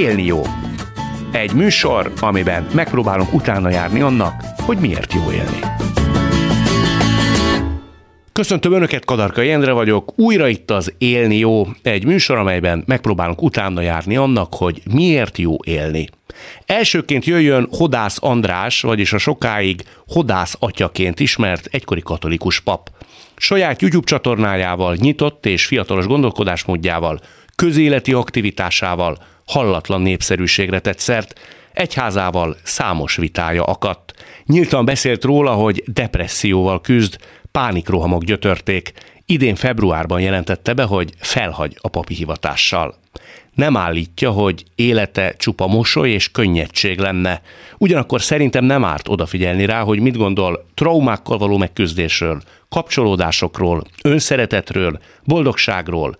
Élni jó. Egy műsor, amiben megpróbálunk utána járni annak, hogy miért jó élni. Köszöntöm Önöket, Kadarka Endre vagyok. Újra itt az Élni jó, egy műsor, amelyben megpróbálunk utána járni annak, hogy miért jó élni. Elsőként jöjjön Hodász András, vagyis a sokáig Hodász atyaként ismert egykori katolikus pap. Saját YouTube csatornájával, nyitott és fiatalos gondolkodásmódjával, közéleti aktivitásával hallatlan népszerűségre tett szert, egyházával számos vitája akadt. Nyíltan beszélt róla, hogy depresszióval küzd, pánikrohamok gyötörték. Idén februárban jelentette be, hogy felhagy a papi hivatással. Nem állítja, hogy élete csupa mosoly és könnyedség lenne. Ugyanakkor szerintem nem árt odafigyelni rá, hogy mit gondol traumákkal való megküzdésről, kapcsolódásokról, önszeretetről, boldogságról,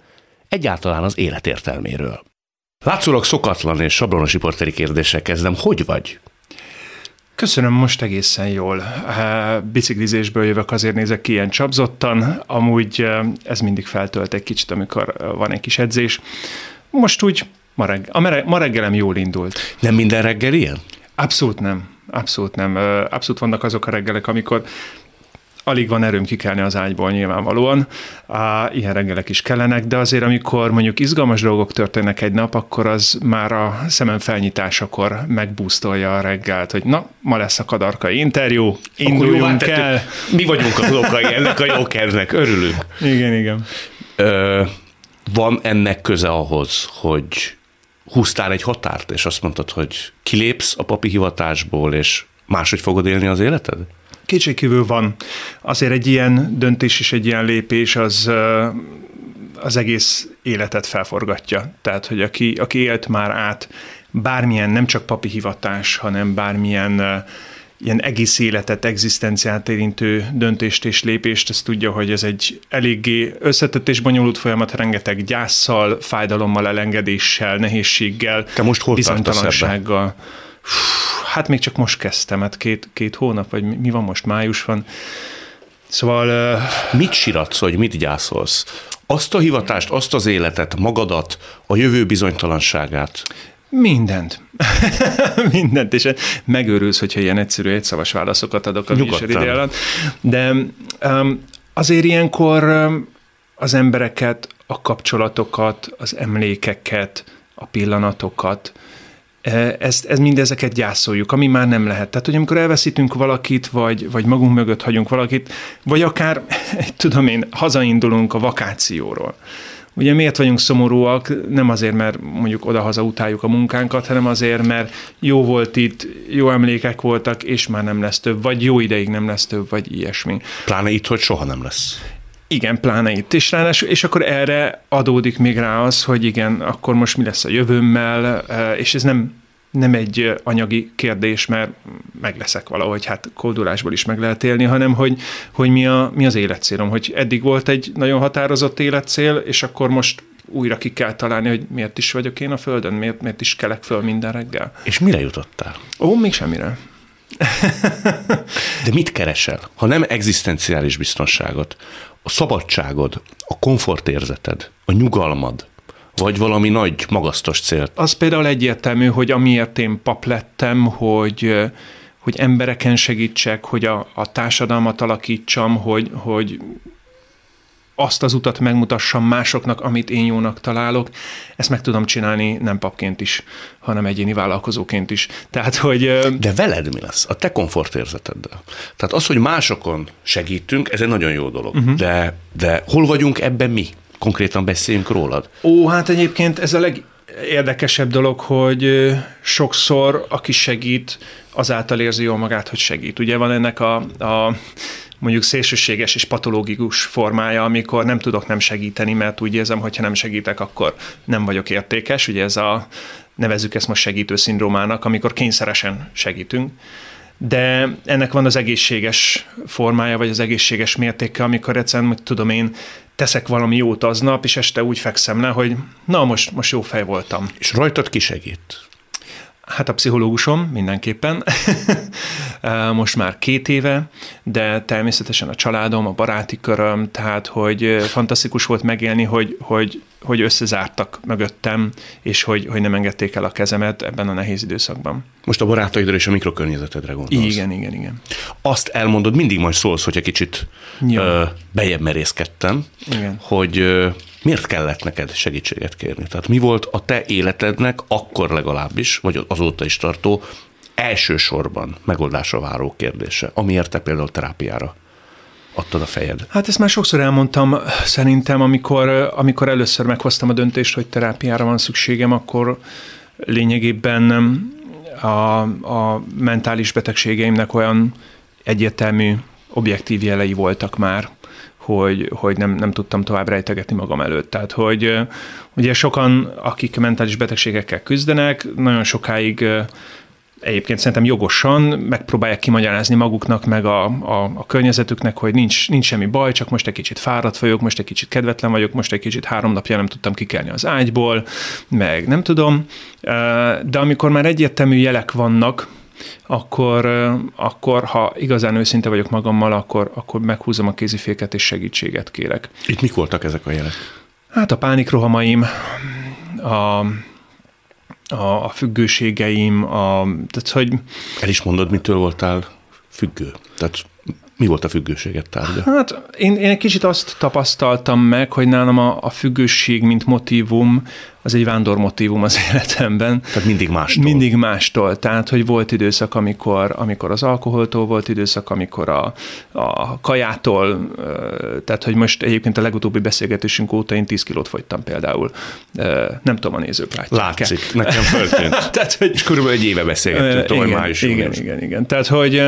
egyáltalán az élet értelméről. Látszólag szokatlan és sablonos riporteri kérdéssel kezdem. Hogy vagy? Köszönöm, most egészen jól. Biciklizésből jövök, azért nézek ki ilyen csapzottan. Amúgy ez mindig feltölt egy kicsit, amikor van egy kis edzés. Most úgy ma reggelem jól indult. Nem minden reggel ilyen? Abszolút nem. Abszolút nem. Abszolút vannak azok a reggelek, amikor alig van erőm kikelni az ágyból nyilvánvalóan. Ilyen reggelek is kellenek, de azért, amikor mondjuk izgalmas dolgok történnek egy nap, akkor az már a szemem felnyitásakor megbúsztolja a reggelt, hogy na, ma lesz a Kadarkai interjú, induljunk el. Mi vagyunk az okai ennek a jókedvnek, örülünk. Igen, igen. Van ennek köze ahhoz, hogy húztál egy határt, és azt mondtad, hogy kilépsz a papi hivatásból, és máshogy fogod élni az életed? Kétségkívül van. Azért egy ilyen döntés és egy ilyen lépés az egész életet felforgatja. Tehát, hogy aki élt már át bármilyen, nem csak papi hivatás, hanem bármilyen ilyen egész életet, egzisztenciát érintő döntést és lépést, ezt tudja, hogy ez egy eléggé összetett és bonyolult folyamat, rengeteg gyásszal, fájdalommal, elengedéssel, nehézséggel, bizonytalansággal. Hát még csak most kezdtem, hát két hónap, vagy mi van most, május van. Szóval... Mit siratsz, hogy mit gyászolsz? Azt a hivatást, azt az életet, magadat, a jövő bizonytalanságát? Mindent. Mindent, és megőrülsz, hogyha ilyen egyszerű egyszavas válaszokat adok a műsoridő alatt. De azért ilyenkor az embereket, a kapcsolatokat, az emlékeket, a pillanatokat, ez mindezeket gyászoljuk, ami már nem lehet. Tehát, hogy amikor elveszítünk valakit, vagy magunk mögött hagyunk valakit, vagy akár, hazaindulunk a vakációról. Ugye miért vagyunk szomorúak? Nem azért, mert mondjuk oda-haza utáljuk a munkánkat, hanem azért, mert jó volt itt, jó emlékek voltak, és már nem lesz több, vagy jó ideig nem lesz több, vagy ilyesmi. Pláne itt, hogy soha nem lesz. Igen, pláne itt is ráadásul, és akkor erre adódik még rá az, hogy igen, akkor most mi lesz a jövőmmel, és ez nem egy anyagi kérdés, mert meg leszek valahogy, hát kódolásból is meg lehet élni, hanem hogy mi az életcélom, hogy eddig volt egy nagyon határozott életcél, és akkor most újra ki kell találni, hogy miért is vagyok én a földön, miért is kelek föl minden reggel. És mire jutottál? Ó, még semmire. De mit keresel, ha nem egzisztenciális biztonságot? A szabadságod, a komfortérzeted, a nyugalmad, vagy valami nagy, magasztos célt? Az például egyértelmű, hogy amiért én pap lettem, hogy embereken segítsek, hogy a társadalmat alakítsam, hogy azt az utat megmutassam másoknak, amit én jónak találok, ezt meg tudom csinálni nem papként is, hanem egyéni vállalkozóként is. Tehát, hogy... De veled mi lesz? A te komfortérzeteddel. Tehát az, hogy másokon segítünk, ez egy nagyon jó dolog. Uh-huh. De hol vagyunk ebben mi? Konkrétan beszéljünk rólad. Ó, hát egyébként ez a legérdekesebb dolog, hogy sokszor aki segít, azáltal érzi jól magát, hogy segít. Ugye van ennek a mondjuk szélsőséges és patológikus formája, amikor nem tudok nem segíteni, mert úgy érzem, hogyha nem segítek, akkor nem vagyok értékes. Ugye ez nevezzük ezt most segítő szindrómának, amikor kényszeresen segítünk. De ennek van az egészséges formája, vagy az egészséges mértéke, amikor egyszerűen, teszek valami jót aznap, és este úgy fekszem le, hogy na, most jó fej voltam. És rajtad ki segít? Hát a pszichológusom mindenképpen, most már 2 éve, de természetesen a családom, a baráti köröm, tehát hogy fantasztikus volt megélni, hogy hogy összezártak mögöttem, és hogy nem engedték el a kezemet ebben a nehéz időszakban. Most a barátaidra és a mikrokörnyezetedre gondolsz. Igen. Azt elmondod, mindig majd szólsz, hogyha kicsit bejebb merészkedtem, hogy miért kellett neked segítséget kérni? Tehát mi volt a te életednek akkor legalábbis, vagy azóta is tartó, elsősorban megoldásra váró kérdése, amiért te például terápiára adtad a fejed? Hát ezt már sokszor elmondtam, szerintem, amikor először meghoztam a döntést, hogy terápiára van szükségem, akkor lényegében a mentális betegségeimnek olyan egyértelmű, objektív jelei voltak már, hogy nem tudtam tovább rejtegetni magam előtt. Tehát, hogy ugye sokan, akik mentális betegségekkel küzdenek, nagyon sokáig egyébként szerintem jogosan megpróbálják kimagyarázni maguknak, meg a környezetüknek, hogy nincs semmi baj, csak most egy kicsit fáradt vagyok, most egy kicsit kedvetlen vagyok, most egy kicsit 3 napja nem tudtam kikelni az ágyból, meg nem tudom. De amikor már egyértelmű jelek vannak, akkor ha igazán őszinte vagyok magammal, akkor meghúzom a kéziféket és segítséget kérek. Itt mik voltak ezek a jelek? Hát a pánikrohamaim, a függőségeim, tehát hogy... El is mondod, mitől voltál függő? Tehát mi volt a függőséged tárgya? Hát én egy kicsit azt tapasztaltam meg, hogy nálam a függőség, mint motívum, az egy vándormotívum az életemben. Tehát mindig mástól. Tehát, hogy volt időszak, amikor az alkoholtól, volt időszak, amikor a kajától, tehát, hogy most egyébként a legutóbbi beszélgetésünk óta én 10 kilót fogytam például. Nem tudom, a nézők látják. Látszik, nekem történt. Tehát, hogy... És körülbelül 1 éve beszélgettünk, májusban. Igen. Tehát, hogy...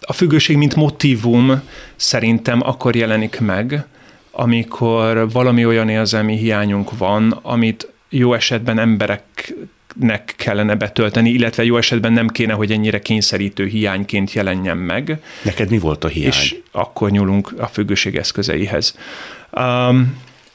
a függőség, mint motívum szerintem akkor jelenik meg, amikor valami olyan érzelmi hiányunk van, amit jó esetben embereknek kellene betölteni, illetve jó esetben nem kéne, hogy ennyire kényszerítő hiányként jelenjen meg. Neked mi volt a hiány? És akkor nyúlunk a függőség eszközeihez.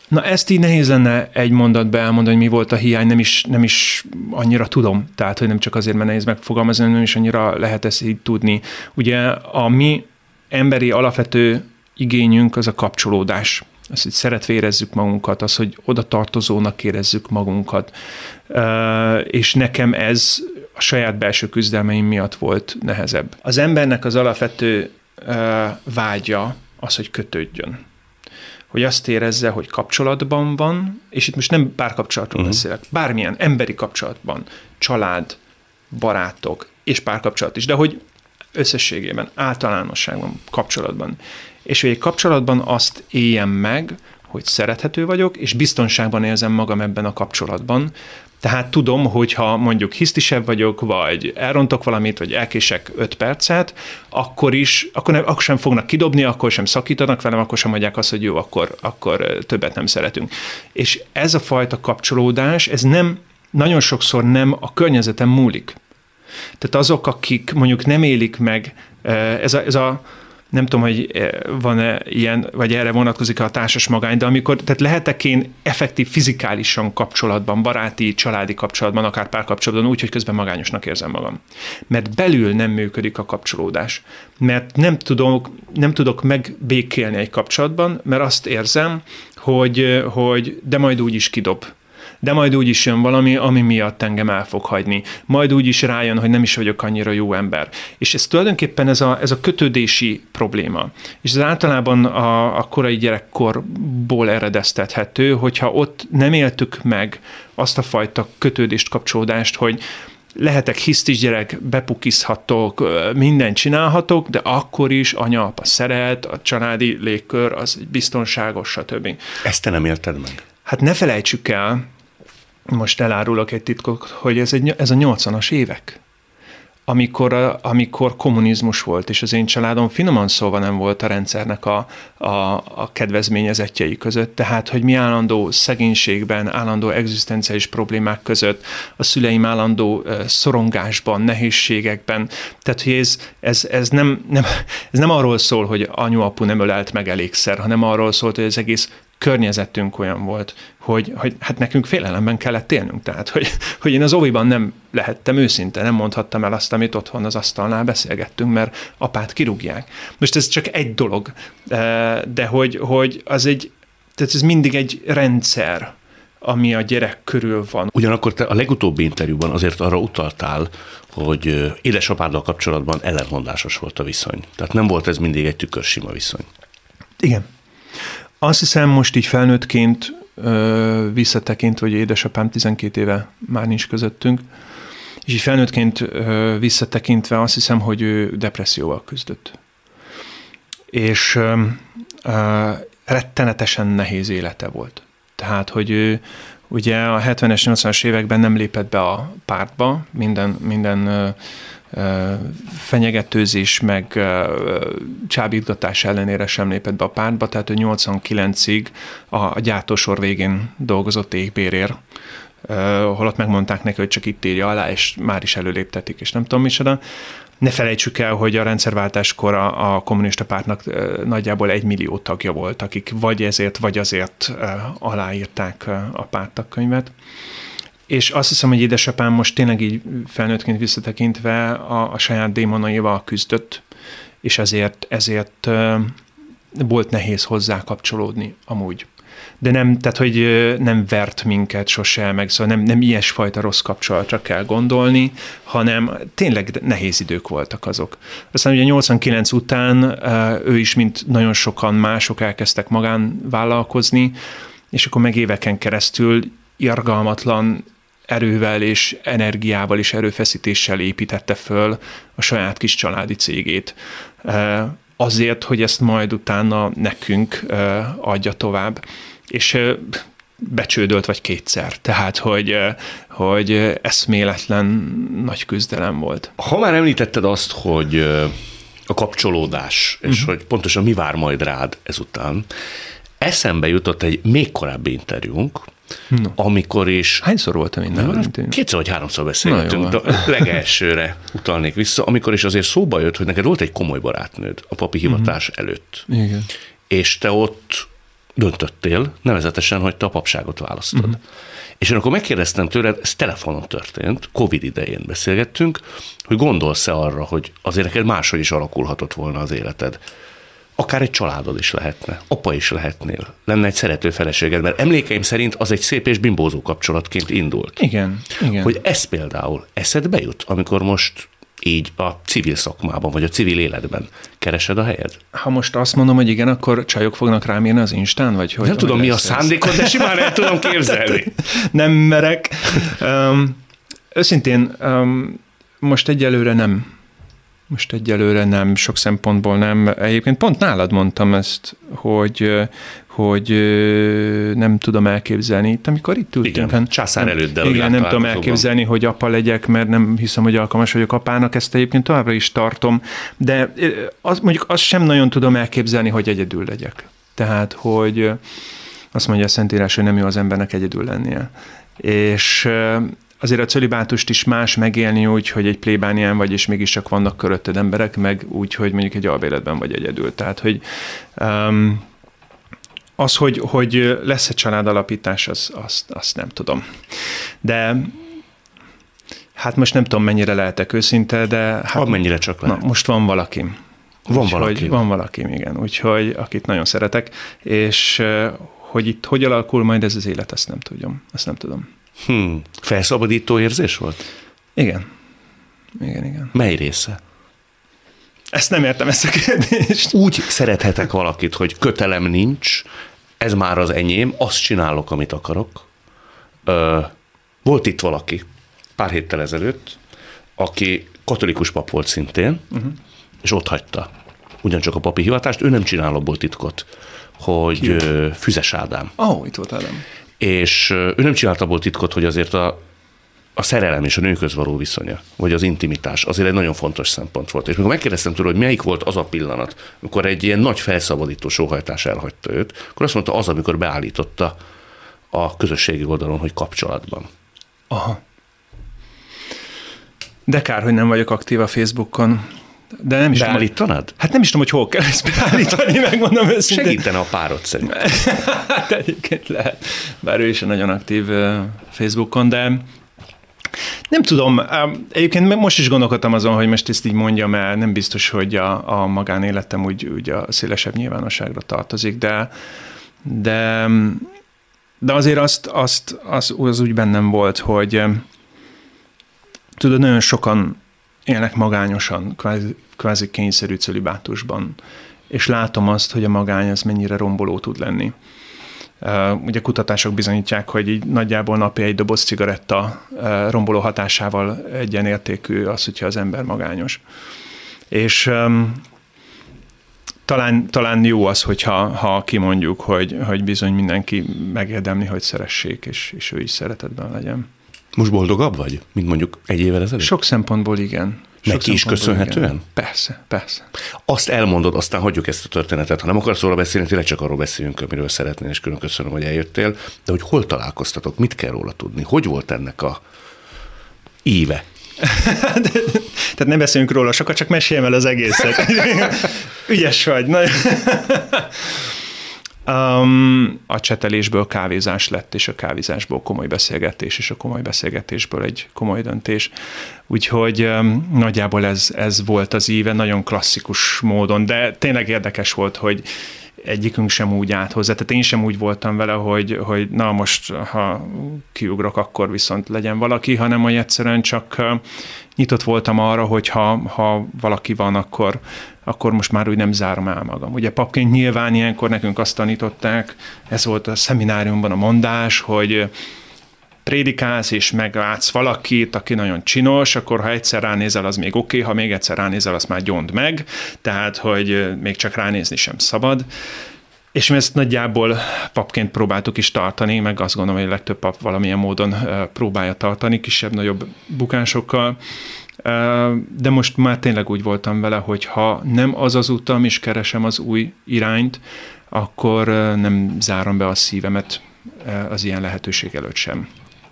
Na ezt így nehéz lenne egy mondatban elmondani, hogy mi volt a hiány, nem is annyira tudom. Tehát, hogy nem csak azért, mert nehéz megfogalmazni, nem is annyira lehet ezt így tudni. Ugye a mi emberi alapvető igényünk az a kapcsolódás. Az, hogy szeretve érezzük magunkat, az, hogy oda tartozónak érezzük magunkat. És nekem ez a saját belső küzdelmeim miatt volt nehezebb. Az embernek az alapvető vágya az, hogy kötődjön. Hogy azt érezze, hogy kapcsolatban van, és itt most nem párkapcsolatról beszélek, bármilyen emberi kapcsolatban, család, barátok és párkapcsolat is, de hogy összességében, általánosságban, kapcsolatban. És hogy egy kapcsolatban azt éljem meg, hogy szerethető vagyok, és biztonságban érzem magam ebben a kapcsolatban. Tehát tudom, hogyha mondjuk hisztisebb vagyok, vagy elrontok valamit, vagy elkések 5 percet, akkor sem fognak kidobni, akkor sem szakítanak velem, akkor sem mondják azt, hogy jó, akkor többet nem szeretünk. És ez a fajta kapcsolódás, ez nem, nagyon sokszor nem a környezetem múlik. Tehát azok, akik mondjuk nem élik meg, ez a nem tudom, hogy van-e ilyen, vagy erre vonatkozik a társas magány, de amikor, tehát lehetek én effektív fizikálisan kapcsolatban, baráti, családi kapcsolatban, akár párkapcsolatban úgy, hogy közben magányosnak érzem magam. Mert belül nem működik a kapcsolódás. Mert nem tudok megbékélni egy kapcsolatban, mert azt érzem, hogy de majd úgy is kidob. De majd úgy is jön valami, ami miatt engem el fog hagyni. Majd úgy is rájön, hogy nem is vagyok annyira jó ember. És ez tulajdonképpen ez a kötődési probléma. És ez általában a korai gyerekkorból eredeztethető, hogyha ott nem éltük meg azt a fajta kötődést, kapcsolódást, hogy lehetek hisztis gyerek, bepukizhatok, mindent csinálhatok, de akkor is anya, apa szeret, a családi légkör, az biztonságos, stb. Ezt te nem élted meg? Hát ne felejtsük el, most elárulok egy titkot, hogy ez a 80-as évek, amikor kommunizmus volt, és az én családom finoman szólva nem volt a rendszernek a kedvezményezettjei között, tehát, hogy mi állandó szegénységben, állandó egzisztenciális problémák között, a szüleim állandó szorongásban, nehézségekben, tehát, hogy ez nem arról szól, hogy anyu-apu nem ölelt meg elégszer, hanem arról szólt, hogy az egész környezetünk olyan volt, hogy hát nekünk félelemben kellett élnünk. Tehát, hogy én az óviban nem lehettem őszinte, nem mondhattam el azt, amit otthon az asztalnál beszélgettünk, mert apát kirúgják. Most ez csak egy dolog, de hogy az egy Tehát ez mindig egy rendszer, ami a gyerek körül van. Ugyanakkor te a legutóbbi interjúban azért arra utaltál, hogy édesapáddal kapcsolatban ellentmondásos volt a viszony. Tehát nem volt ez mindig egy tükörsima viszony. Igen. Azt hiszem most így felnőttként visszatekintve, hogy édesapám 12 éve már nincs közöttünk, és így felnőttként visszatekintve azt hiszem, hogy ő depresszióval küzdött. És rettenetesen nehéz élete volt. Tehát, hogy ő ugye a 70-es, 80-as években nem lépett be a pártba, minden fenyegetőzés, meg csábítgatás ellenére sem lépett be a pártba, tehát ő 89-ig a gyártósor végén dolgozott éhbérért, ahol ott megmondták neki, hogy csak itt írja alá, és már is előléptetik, és nem tudom micsoda. Ne felejtsük el, hogy a rendszerváltáskor a kommunista pártnak nagyjából 1 millió tagja volt, akik vagy ezért, vagy azért aláírták a párttagkönyvet. És azt hiszem, hogy édesapám most tényleg így felnőttként visszatekintve a saját démonaival küzdött, és ezért volt nehéz hozzá kapcsolódni amúgy. De nem, tehát hogy nem vert minket sose, meg szóval nem ilyesfajta rossz kapcsolatra kell gondolni, hanem tényleg nehéz idők voltak azok. Aztán ugye 89 után ő is, mint nagyon sokan mások elkezdtek magánvállalkozni, és akkor meg éveken keresztül irgalmatlan erővel és energiával és erőfeszítéssel építette föl a saját kis családi cégét. Azért, hogy ezt majd utána nekünk adja tovább. És becsődölt vagy kétszer. Tehát, hogy eszméletlen nagy küzdelem volt. Ha már említetted azt, hogy a kapcsolódás, és hogy pontosan mi vár majd rád ezután, eszembe jutott egy még korábbi interjúnk, amikor is... Hányszor voltam én? 2-3-szor beszéltünk, de legelsőre utalnék vissza, amikor is azért szóba jött, hogy neked volt egy komoly barátnőd a papi hivatás előtt. Igen. És te ott döntöttél, nevezetesen, hogy te a papságot választod. És én akkor megkérdeztem tőled, ez telefonon történt, Covid idején beszélgettünk, hogy gondolsz-e arra, hogy azért neked máshogy is alakulhatott volna az életed. Akár egy családod is lehetne, apa is lehetnél, lenne egy szerető feleséged, mert emlékeim szerint az egy szép és bimbózó kapcsolatként indult. Igen. Hogy ez például eszedbe jut, amikor most így a civil szakmában, vagy a civil életben keresed a helyed? Ha most azt mondom, hogy igen, akkor csajok fognak rám írni az Instán, vagy hogy? Nem tudom, mi a szándékod, de simán el tudom képzelni. Nem merek. Őszintén, most egyelőre nem, sok szempontból nem. Egyébként pont nálad mondtam ezt, hogy nem tudom elképzelni. Itt, amikor itt ültünk. Igen, császár előtt, de igen, nem tudom elképzelni, hogy apa legyek, mert nem hiszem, hogy alkalmas vagyok apának. Ezt egyébként továbbra is tartom. De azt sem nagyon tudom elképzelni, hogy egyedül legyek. Tehát, hogy azt mondja a Szentírás, hogy nem jó az embernek egyedül lennie. És... Azért a cölibátust is más megélni úgy, hogy egy plébánián vagy, és mégiscsak vannak körötted emberek, meg úgy, hogy mondjuk egy albéletben vagy egyedül. Tehát, hogy az, hogy lesz-e családalapítás, azt nem tudom. De hát most nem tudom, mennyire lehetek őszinte, de... Hát, mennyire csak lehet. Na, most van valakim. Van valakim, igen. Úgyhogy akit nagyon szeretek, és hogy itt hogy alakul majd ez az élet, azt nem tudom. Felszabadító érzés volt? Igen. Mely része? Ezt nem értem, ezt a kérdést. Úgy szerethetek valakit, hogy kötelem nincs, ez már az enyém, azt csinálok, amit akarok. Volt itt valaki pár héttel ezelőtt, aki katolikus pap volt szintén, és ott hagyta ugyancsak a papi hivatást, ő nem csinál abból titkot, hogy Füzes Ádám. Itt volt Ádám. És ő nem csinálta abból titkot, hogy azért a szerelem és a nőköz való viszonya, vagy az intimitás azért egy nagyon fontos szempont volt. És mikor megkérdeztem tőle, hogy melyik volt az a pillanat, amikor egy ilyen nagy felszabadító sóhajtás elhagyta őt, akkor azt mondta, az, amikor beállította a közösségi oldalon, hogy kapcsolatban. Aha. De kár, hogy nem vagyok aktív a Facebookon. De nem is beállítanád? Hát nem is tudom, hogy hol kell ezt beállítani, megmondom őszintén. Segítene a párod szerintem. Hát egyébként lehet. Bár ő is nagyon aktív Facebookon, de nem tudom. Egyébként most is gondolkodtam azon, hogy most ezt így mondjam el, nem biztos, hogy a magánéletem úgy a szélesebb nyilvánosságra tartozik, de De azért az úgy bennem volt, hogy tudod, nagyon sokan élnek magányosan, kvázi kényszerű cölibátusban, és látom azt, hogy a magány az mennyire romboló tud lenni. Ugye kutatások bizonyítják, hogy így nagyjából napi egy doboz cigaretta romboló hatásával egyenértékű az, hogyha az ember magányos. És talán jó az, hogyha kimondjuk, hogy bizony mindenki megérdemli, hogy szeressék, és ő is szeretetben legyen. Most boldogabb vagy, mint mondjuk egy évvel ezelőtt? Sok szempontból igen. Neki is köszönhetően? Igen. Persze. Azt elmondod, aztán hagyjuk ezt a történetet. Ha nem akarsz róla beszélni, tényleg csak arról beszéljünk, amiről szeretnél, és külön köszönöm, hogy eljöttél. De hogy hol találkoztatok, mit kell róla tudni? Hogy volt ennek a éve? Tehát ne beszéljünk róla sokat, csak meséljem el az egészet. Ügyes vagy. A csetelésből kávézás lett, és a kávézásból komoly beszélgetés, és a komoly beszélgetésből egy komoly döntés. Úgyhogy nagyjából ez volt az íve, nagyon klasszikus módon, de tényleg érdekes volt, hogy egyikünk sem úgy állt hozzá. Tehát én sem úgy voltam vele, hogy na most, ha kiugrok, akkor viszont legyen valaki, hanem hogy egyszerűen csak nyitott voltam arra, hogy ha valaki van, akkor most már úgy nem zárom el magam. Ugye papként nyilván ilyenkor nekünk azt tanították, ez volt a szemináriumban a mondás, hogy prédikálsz és meglátsz valakit, aki nagyon csinos, akkor ha egyszer ránézel, az még oké, ha még egyszer ránézel, azt már gyond meg, tehát hogy még csak ránézni sem szabad. És mi ezt nagyjából papként próbáltuk is tartani, meg azt gondolom, hogy a legtöbb pap valamilyen módon próbálja tartani, kisebb-nagyobb bukásokkal, de most már tényleg úgy voltam vele, hogy ha nem az az utam, és keresem az új irányt, akkor nem zárom be a szívemet az ilyen lehetőség előtt sem.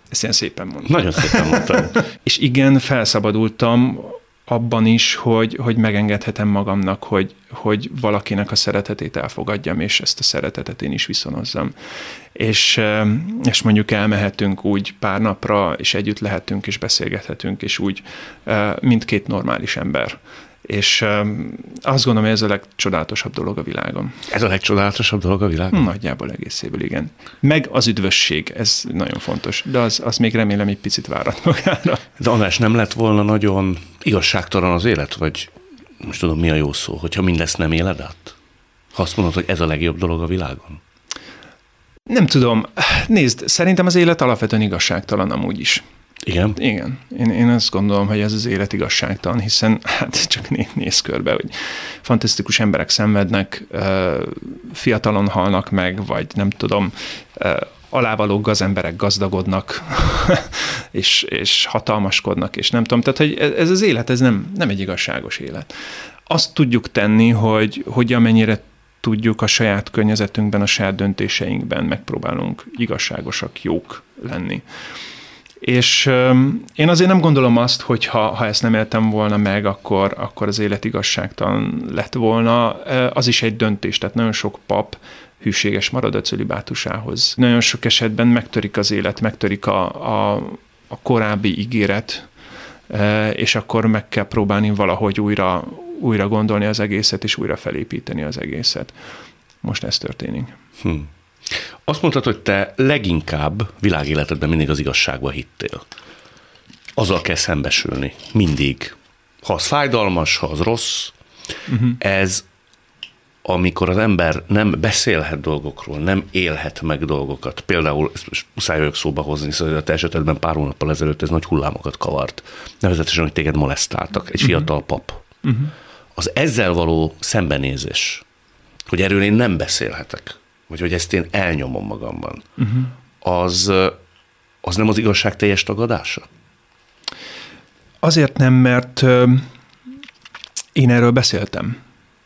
Ezt ilyen szépen mondtam. Nagyon szépen mondtam. És igen, felszabadultam abban is, hogy megengedhetem magamnak, hogy valakinek a szeretetét elfogadjam, és ezt a szeretetet én is viszonozzam. És mondjuk elmehetünk úgy pár napra, és együtt lehetünk, és beszélgethetünk, és úgy mindkét normális ember. És azt gondolom, hogy ez a legcsodálatosabb dolog a világon. Ez a legcsodálatosabb dolog a világon? Nagyjából egészéből, igen. Meg az üdvösség, ez nagyon fontos, de az még remélem egy picit várat magára. De András, nem lett volna nagyon igazságtalan az élet, vagy most tudom, mi a jó szó, hogyha mindezt nem éled át? Ha azt mondod, hogy ez a legjobb dolog a világon? Nem tudom. Nézd, szerintem az élet alapvetően igazságtalan amúgy is. Igen? Igen. Én azt gondolom, hogy ez az élet igazságtalan, hiszen hát csak néz körbe, hogy fantasztikus emberek szenvednek, fiatalon halnak meg, vagy nem tudom, alávaló gazemberek gazdagodnak, és hatalmaskodnak, és nem tudom. Tehát, hogy ez az élet, ez nem egy igazságos élet. Azt tudjuk tenni, hogy amennyire tudjuk a saját környezetünkben, a saját döntéseinkben megpróbálunk igazságosak, jók lenni. És én azért nem gondolom azt, hogy ha ezt nem éltem volna meg, akkor az élet igazságtalan lett volna. Az is egy döntés, tehát nagyon sok pap hűséges marad a cölibátusához. Nagyon sok esetben megtörik az élet, megtörik a korábbi ígéret, és akkor meg kell próbálni valahogy újra gondolni az egészet, és újra felépíteni az egészet. Most ez történik. Azt mondtad, hogy te leginkább világéletedben mindig az igazságba hittél. Azzal kell szembesülni. Mindig. Ha az fájdalmas, ha az rossz, ez, amikor az ember nem beszélhet dolgokról, nem élhet meg dolgokat. Például, ezt most muszáj vagyok szóba hozni, szóval a te esetedben pár hónappal ezelőtt ez nagy hullámokat kavart. Nevezetesen, hogy téged molesztáltak. Egy fiatal pap. Az ezzel való szembenézés, hogy erről én nem beszélhetek, vagy hogy ezt én elnyomom magamban, az nem az igazság teljes tagadása? Azért nem, mert én erről beszéltem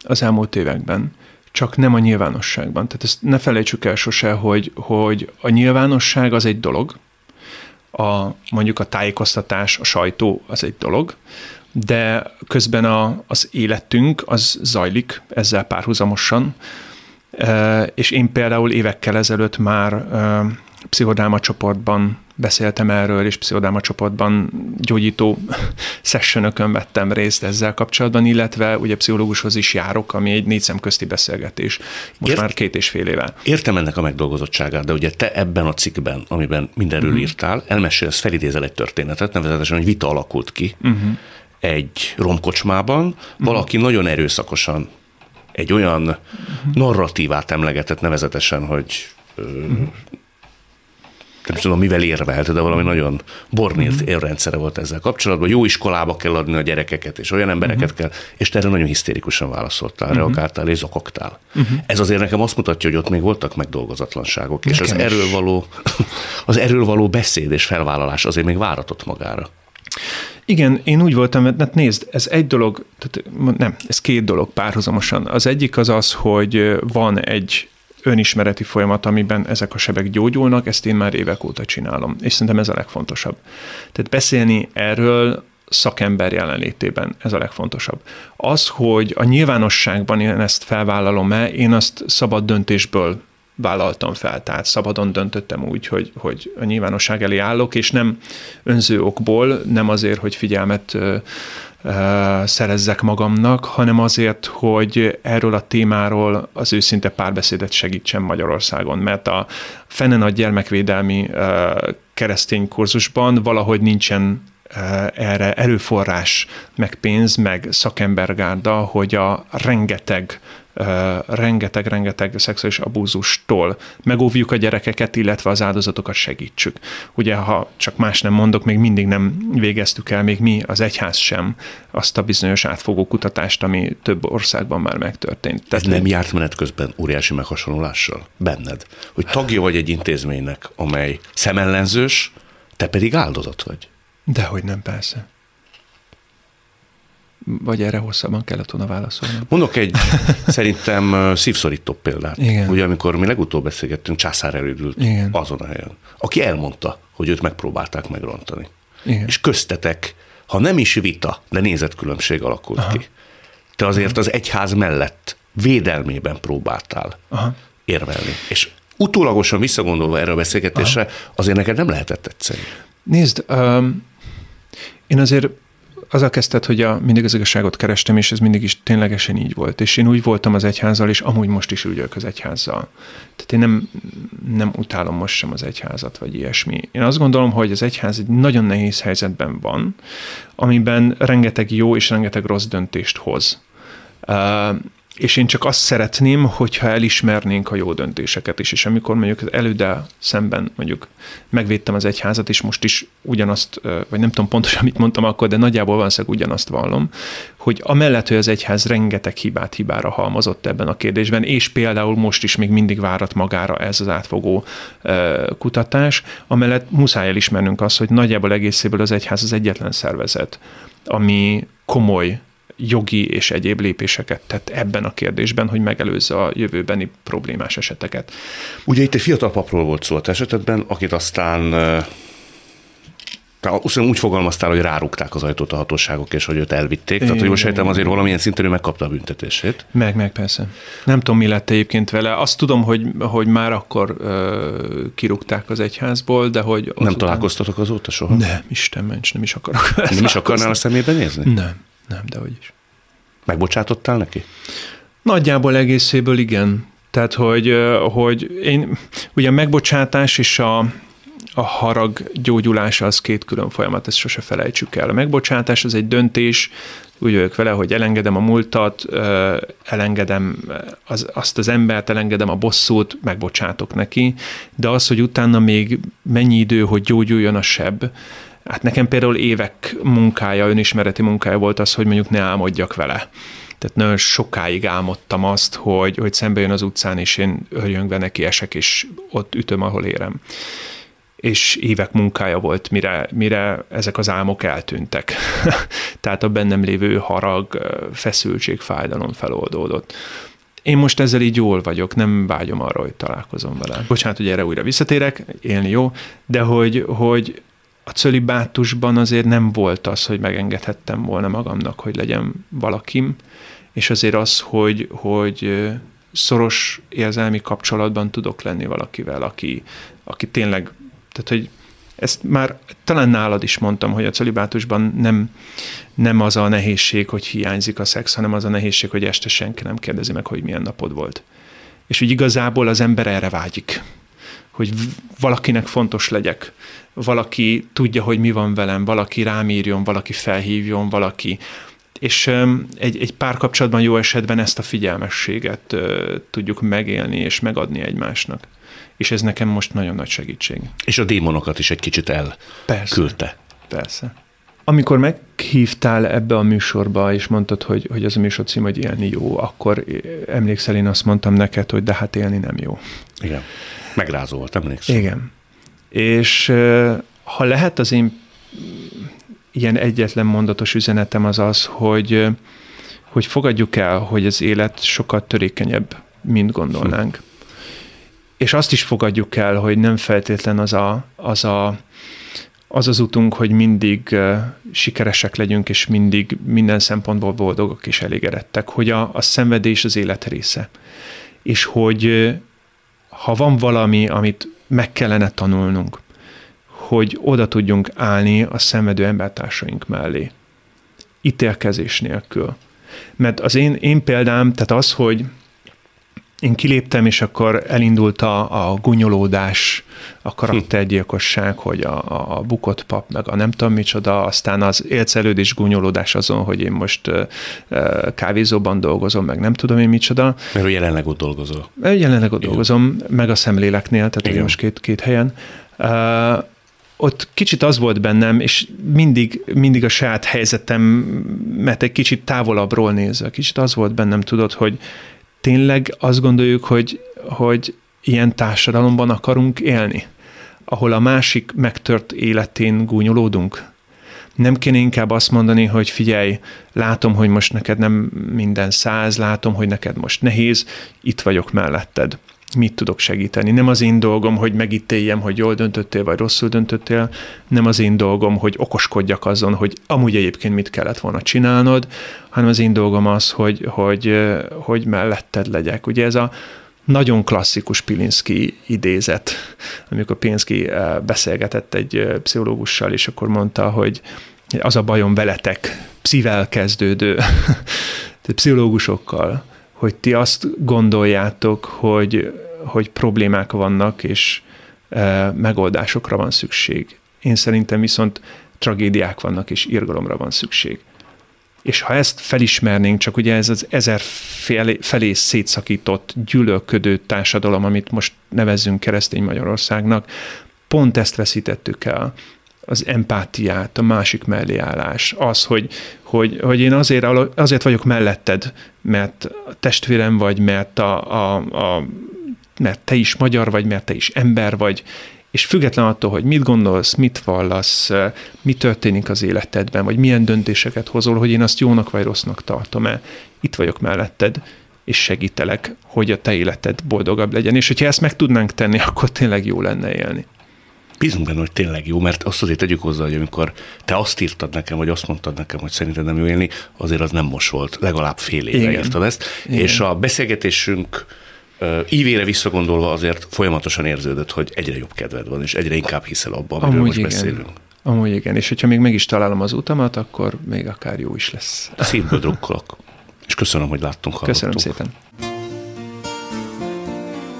az elmúlt években, csak nem a nyilvánosságban. Tehát ezt ne felejtsük el sose, hogy a nyilvánosság az egy dolog, mondjuk a tájékoztatás, a sajtó az egy dolog, de közben az életünk az zajlik ezzel párhuzamosan, és én például évekkel ezelőtt már pszichodráma csoportban beszéltem erről, és pszichodráma csoportban gyógyító sessionökön vettem részt ezzel kapcsolatban, illetve ugye pszichológushoz is járok, ami egy négyszemközti beszélgetés, most már 2,5 éve. Értem ennek a megdolgozottságát, de ugye te ebben a cikkben, amiben mindenről írtál, elmesélsz, felidézel egy történetet, nevezetesen, hogy vita alakult ki egy romkocsmában, valaki nagyon erőszakosan egy olyan narratívát emlegetett, nevezetesen, hogy nem tudom, mivel érvelt, de valami nagyon bornírt érrendszere volt ezzel kapcsolatban. Jó iskolába kell adni a gyerekeket, és olyan embereket kell, és te erre nagyon hisztérikusan válaszoltál, reagáltál és zokogtál. Ez azért nekem azt mutatja, hogy ott még voltak megdolgozatlanságok, és az erről való beszéd és felvállalás azért még váratott magára. Igen, én úgy voltam, mert nézd, ez egy dolog, tehát nem, ez két dolog párhuzamosan. Az egyik az, hogy van egy önismereti folyamat, amiben ezek a sebek gyógyulnak, ezt én már évek óta csinálom, és szerintem ez a legfontosabb. Tehát beszélni erről szakember jelenlétében, ez a legfontosabb. Az, hogy a nyilvánosságban én ezt felvállalom-e, én azt szabad döntésből vállaltam fel, tehát szabadon döntöttem úgy, hogy a nyilvánosság elé állok, és nem önző okból, nem azért, hogy figyelmet szerezzek magamnak, hanem azért, hogy erről a témáról az őszinte párbeszédet segítsen Magyarországon, mert a fene nagy gyermekvédelmi keresztény kurzusban valahogy nincsen erre erőforrás, meg pénz, meg szakembergárda, hogy a rengeteg szexuális abúzustól megóvjuk a gyerekeket, illetve az áldozatokat segítsük. Ugye, ha csak más nem mondok, még mindig nem végeztük el, még mi, az egyház sem, azt a bizonyos átfogó kutatást, ami több országban már megtörtént. Tehát ez nem járt menet közben óriási meghasonlulással benned, hogy tagja vagy egy intézménynek, amely szemellenzős, te pedig áldozat vagy? Dehogy nem, persze. Vagy erre hosszabban kellett volna válaszolni. Mondok egy szerintem szívszorító példát. Igen. Ugye amikor mi legutóbb beszélgettünk, Császár elődült azon a helyen, aki elmondta, hogy őt megpróbálták megrontani. Igen. És köztetek, ha nem is vita, de nézetkülönbség alakult ki. Te azért az egyház mellett védelmében próbáltál érvelni. És utólagosan visszagondolva erre a beszélgetésre, azért neked nem lehetett egyszerű. Nézd, én azért azzal kezdted, hogy mindig az igazságot kerestem, és ez mindig is ténylegesen így volt. És én úgy voltam az egyházzal, és amúgy most is úgy vagyok az egyházzal. Tehát én nem utálom most sem az egyházat, vagy ilyesmi. Én azt gondolom, hogy az egyház egy nagyon nehéz helyzetben van, amiben rengeteg jó és rengeteg rossz döntést hoz. És én csak azt szeretném, hogyha elismernénk a jó döntéseket is, és amikor mondjuk előddel szemben mondjuk megvédtem az egyházat, és most is ugyanazt, vagy nem tudom pontosan, mit mondtam akkor, de nagyjából valószínűleg ugyanazt vallom, hogy amellett, hogy az egyház rengeteg hibát hibára halmozott ebben a kérdésben, és például most is még mindig várat magára ez az átfogó kutatás, amellett muszáj elismernünk azt, hogy nagyjából egészéből az egyház az egyetlen szervezet, ami komoly jogi és egyéb lépéseket tett ebben a kérdésben, hogy megelőzze a jövőbeni problémás eseteket. Ugye itt egy fiatal papról volt szó a te esetedben, akit aztán úgy fogalmaztál, hogy rárugták az ajtót a hatóságok, és hogy őt elvitték. Tehát, hogy most sejtem, azért valamilyen szinten ő megkapta a büntetését. Meg, persze. Nem tudom, mi lett egyébként vele. Azt tudom, hogy már akkor kirúgták az egyházból, de hogy... Nem találkoztatok azóta soha? Nem, Isten ments, nem is akarok. Nem is akarnál a szemébe nézni? Nem, dehogy is. Megbocsátottál neki? Nagyjából egészéből igen. Tehát, hogy én, ugye a megbocsátás és a harag gyógyulása az két külön folyamat, ezt sose felejtsük el. A megbocsátás az egy döntés, úgy vagyok vele, hogy elengedem a múltat, elengedem azt az embert, elengedem a bosszút, megbocsátok neki, de az, hogy utána még mennyi idő, hogy gyógyuljon a seb, hát nekem például évek munkája, önismereti munkája volt az, hogy mondjuk ne álmodjak vele. Tehát nagyon sokáig álmodtam azt, hogy szembe jön az utcán, és én örjöngve neki esek, és ott ütöm, ahol érem. És évek munkája volt, mire ezek az álmok eltűntek. Tehát a bennem lévő harag, feszültség, fájdalom feloldódott. Én most ezzel így jól vagyok, nem vágyom arra, hogy találkozom vele. Bocsánat, hogy erre újra visszatérek, élni jó, de hogy a cölibátusban azért nem volt az, hogy megengedhettem volna magamnak, hogy legyen valakim, és azért az, hogy szoros érzelmi kapcsolatban tudok lenni valakivel, aki tényleg, tehát hogy Ezt már talán nálad is mondtam, hogy a celibátusban nem az a nehézség, hogy hiányzik a szex, hanem az a nehézség, hogy este senki nem kérdezi meg, hogy milyen napod volt. És úgy igazából az ember erre vágyik, hogy valakinek fontos legyek, valaki tudja, hogy mi van velem, valaki rám írjon, valaki felhívjon, valaki... És egy párkapcsolatban jó esetben ezt a figyelmességet tudjuk megélni és megadni egymásnak. És ez nekem most nagyon nagy segítség. És a démonokat is egy kicsit elküldte. Persze. Amikor meghívtál ebbe a műsorba, és mondtad, hogy az a műsor cím, hogy élni jó, akkor emlékszel, én azt mondtam neked, hogy de hát élni nem jó. Igen. Megrázó volt, emlékszem. Igen. És ha lehet, az én ilyen egyetlen mondatos üzenetem az az, hogy fogadjuk el, hogy az élet sokkal törékenyebb, mint gondolnánk. És azt is fogadjuk el, hogy nem feltétlen az utunk, hogy mindig sikeresek legyünk, és mindig minden szempontból boldogok és elégedettek, hogy a szenvedés az élet része. És hogy ha van valami, amit meg kellene tanulnunk, hogy oda tudjunk állni a szenvedő embertársaink mellé. Ítélkezés nélkül. Mert az én példám, tehát az, hogy én kiléptem, és akkor elindult a gúnyolódás, a karaktergyilkosság, hogy a bukott pap, meg a nem tudom micsoda, aztán az élcelődés gúnyolódás azon, hogy én most kávézóban dolgozom, meg nem tudom én micsoda. Mert jelenleg ott dolgozol. Jelenleg ott dolgozom, meg a Szemléleknél, tehát most két helyen. Ott kicsit az volt bennem, és mindig a saját helyzetemet egy kicsit távolabbról nézve, kicsit az volt bennem, tudod, hogy tényleg azt gondoljuk, hogy ilyen társadalomban akarunk élni, ahol a másik megtört életén gúnyolódunk. Nem kéne inkább azt mondani, hogy figyelj, látom, hogy most neked nem minden 100, látom, hogy neked most nehéz, itt vagyok melletted. Mit tudok segíteni? Nem az én dolgom, hogy megítéljem, hogy jól döntöttél, vagy rosszul döntöttél, nem az én dolgom, hogy okoskodjak azon, hogy amúgy egyébként mit kellett volna csinálnod, hanem az én dolgom az, hogy melletted legyek. Ugye ez a nagyon klasszikus Pilinszki idézet, amikor Pilinszki beszélgetett egy pszichológussal, és akkor mondta, hogy az a bajom veletek, pszivel kezdődő pszichológusokkal, hogy ti azt gondoljátok, hogy problémák vannak, és megoldásokra van szükség. Én szerintem viszont tragédiák vannak, és irgalomra van szükség. És ha ezt felismernénk, csak ugye ez az 1000 felé szétszakított, gyűlölködő társadalom, amit most nevezzünk keresztény Magyarországnak, pont ezt veszítettük el. Az empátiát, a másik melléállás, az, hogy én azért vagyok melletted, mert a testvérem vagy, mert, mert te is magyar vagy, mert te is ember vagy, és független attól, hogy mit gondolsz, mit vallasz, mi történik az életedben, vagy milyen döntéseket hozol, hogy én azt jónak vagy rossznak tartom-e, itt vagyok melletted, és segítelek, hogy a te életed boldogabb legyen, és hogyha ezt meg tudnánk tenni, akkor tényleg jó lenne élni. Bízunk benne, hogy tényleg jó, mert azt azért tegyük hozzá, hogy amikor te azt írtad nekem, vagy azt mondtad nekem, hogy szerinted nem jó élni, azért az nem most volt, legalább fél éve érted ezt. Igen. És a beszélgetésünk ívére visszagondolva azért folyamatosan érződött, hogy egyre jobb kedved van, és egyre inkább hiszel abban, amiről amúgy most beszélünk. Amúgy igen, és hogyha még meg is találom az utamat, akkor még akár jó is lesz. Szívből drukkolok, és köszönöm, hogy láttunk, hallottunk. Köszönöm szépen.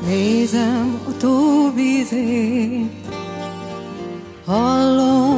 Nézem a tóvízét, hallom.